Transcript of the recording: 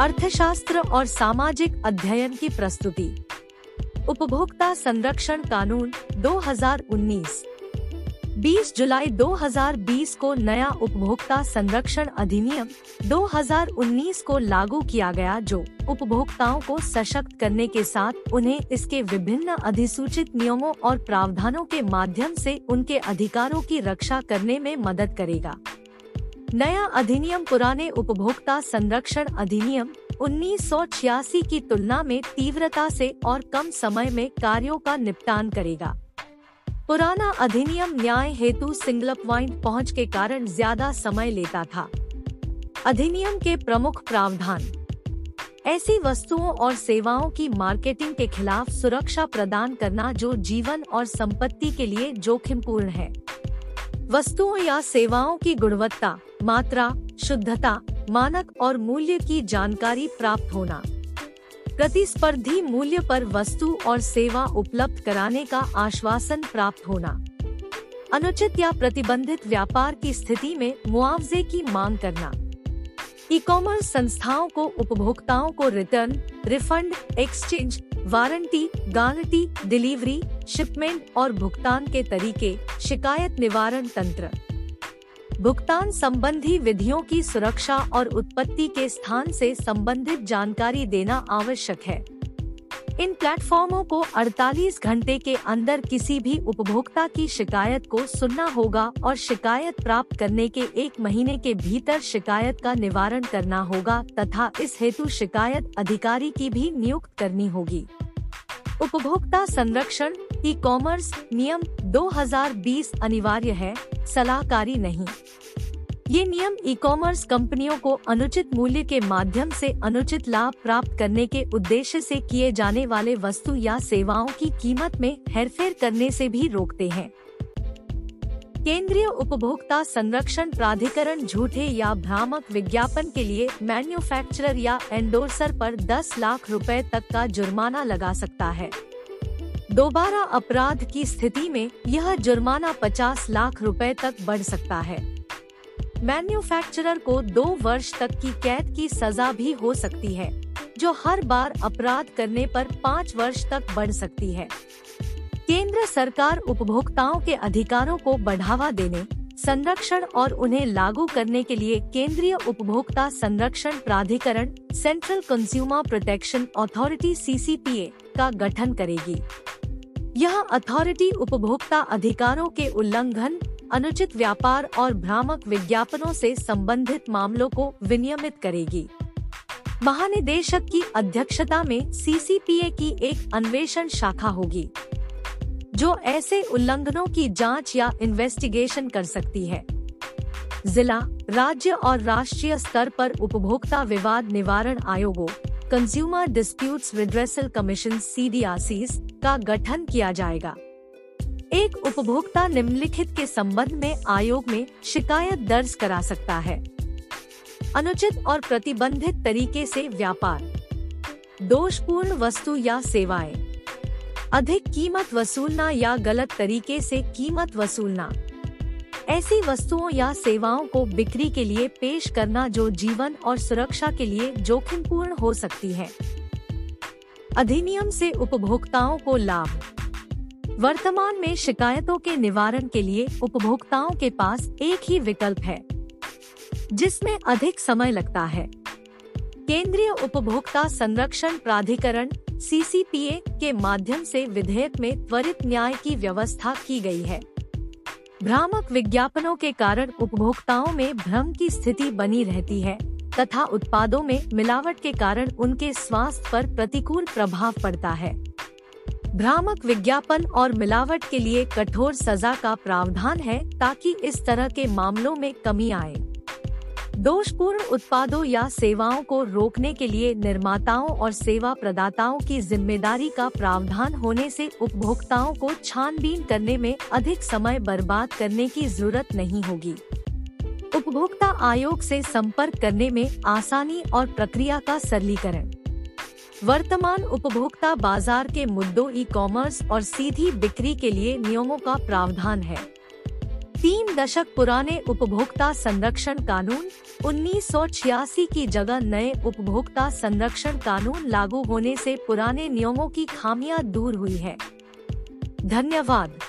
अर्थशास्त्र और सामाजिक अध्ययन की प्रस्तुति। उपभोक्ता संरक्षण कानून 2019। 20 जुलाई 2020 को नया उपभोक्ता संरक्षण अधिनियम 2019 को लागू किया गया, जो उपभोक्ताओं को सशक्त करने के साथ उन्हें इसके विभिन्न अधिसूचित नियमों और प्रावधानों के माध्यम से उनके अधिकारों की रक्षा करने में मदद करेगा। नया अधिनियम पुराने उपभोक्ता संरक्षण अधिनियम 1986 की तुलना में तीव्रता से और कम समय में कार्यों का निपटान करेगा। पुराना अधिनियम न्याय हेतु सिंगल पॉइंट पहुंच के कारण ज्यादा समय लेता था। अधिनियम के प्रमुख प्रावधान ऐसी वस्तुओं और सेवाओं की मार्केटिंग के खिलाफ सुरक्षा प्रदान करना जो जीवन और संपत्ति के लिए जोखिमपूर्ण है। वस्तुओं या सेवाओं की गुणवत्ता, मात्रा, शुद्धता, मानक और मूल्य की जानकारी प्राप्त होना। प्रतिस्पर्धी मूल्य पर वस्तु और सेवा उपलब्ध कराने का आश्वासन प्राप्त होना। अनुचित या प्रतिबंधित व्यापार की स्थिति में मुआवजे की मांग करना। ई-कॉमर्स संस्थाओं को उपभोक्ताओं को return, refund, exchange, warranty, guarantee, delivery, shipment और भुगतान के तरीके, शिकायत निवारण तंत्र, भुगतान संबंधी विधियों की सुरक्षा और उत्पत्ति के स्थान से संबंधित जानकारी देना आवश्यक है। इन प्लेटफॉर्मों को 48 घंटे के अंदर किसी भी उपभोक्ता की शिकायत को सुनना होगा और शिकायत प्राप्त करने के 1 महीने के भीतर शिकायत का निवारण करना होगा तथा इस हेतु शिकायत अधिकारी की भी नियुक्ति करनी होगी। उपभोक्ता संरक्षण ई कॉमर्स नियम 2020 अनिवार्य है, सलाहकारी नहीं। ये नियम ई कॉमर्स कंपनियों को अनुचित मूल्य के माध्यम से अनुचित लाभ प्राप्त करने के उद्देश्य से किए जाने वाले वस्तु या सेवाओं की कीमत में हेरफेर करने से भी रोकते हैं। केंद्रीय उपभोक्ता संरक्षण प्राधिकरण झूठे या भ्रामक विज्ञापन के लिए मैन्युफैक्चरर या एंडोर्सर पर 10 लाख रुपए तक का जुर्माना लगा सकता है। दोबारा अपराध की स्थिति में यह जुर्माना 50 लाख रुपए तक बढ़ सकता है। मैन्युफैक्चरर को 2 वर्ष तक की कैद की सजा भी हो सकती है, जो हर बार अपराध करने पर 5 वर्ष तक बढ़ सकती है। केंद्र सरकार उपभोक्ताओं के अधिकारों को बढ़ावा देने, संरक्षण और उन्हें लागू करने के लिए केंद्रीय उपभोक्ता संरक्षण प्राधिकरण, central consumer protection authority (CCPA) का गठन करेगी। यह अथॉरिटी उपभोक्ता अधिकारों के उल्लंघन, अनुचित व्यापार और भ्रामक विज्ञापनों से संबंधित मामलों को विनियमित करेगी। महानिदेशक की अध्यक्षता में CCPA की एक अन्वेषण शाखा होगी, जो ऐसे उल्लंघनों की जांच या इन्वेस्टिगेशन कर सकती है। जिला, राज्य और राष्ट्रीय स्तर पर उपभोक्ता विवाद निवारण आयोगों, consumer disputes redressal commission (CDRCs) का गठन किया जाएगा। एक उपभोक्ता निम्नलिखित के संबंध में आयोग में शिकायत दर्ज करा सकता है: अनुचित और प्रतिबंधित तरीके से व्यापार, दोषपूर्ण वस्तु या सेवाएं, अधिक कीमत वसूलना या गलत तरीके से कीमत वसूलना, ऐसी वस्तुओं या सेवाओं को बिक्री के लिए पेश करना जो जीवन और सुरक्षा के लिए जोखिमपूर्ण हो सकती है। अधिनियम से उपभोक्ताओं को लाभ। वर्तमान में शिकायतों के निवारण के लिए उपभोक्ताओं के पास एक ही विकल्प है, जिसमें अधिक समय लगता है। केंद्रीय उपभोक्ता संरक्षण प्राधिकरण (CCPA) के माध्यम से विधेयक में त्वरित न्याय की व्यवस्था की गई है। भ्रामक विज्ञापनों के कारण उपभोक्ताओं में भ्रम की स्थिति बनी रहती है तथा उत्पादों में मिलावट के कारण उनके स्वास्थ्य पर प्रतिकूल प्रभाव पड़ता है। भ्रामक विज्ञापन और मिलावट के लिए कठोर सजा का प्रावधान है ताकि इस तरह के मामलों में कमी आए। दोषपूर्ण उत्पादों या सेवाओं को रोकने के लिए निर्माताओं और सेवा प्रदाताओं की जिम्मेदारी का प्रावधान होने से उपभोक्ताओं को छानबीन करने में अधिक समय बर्बाद करने की जरूरत नहीं होगी। उपभोक्ता आयोग से संपर्क करने में आसानी और प्रक्रिया का सरलीकरण। वर्तमान उपभोक्ता बाजार के मुद्दों ई कॉमर्स और सीधी बिक्री के लिए नियमों का प्रावधान है। तीन दशक पुराने उपभोक्ता संरक्षण कानून 1986 की जगह नए उपभोक्ता संरक्षण कानून लागू होने से पुराने नियमों की खामियां दूर हुई है। धन्यवाद।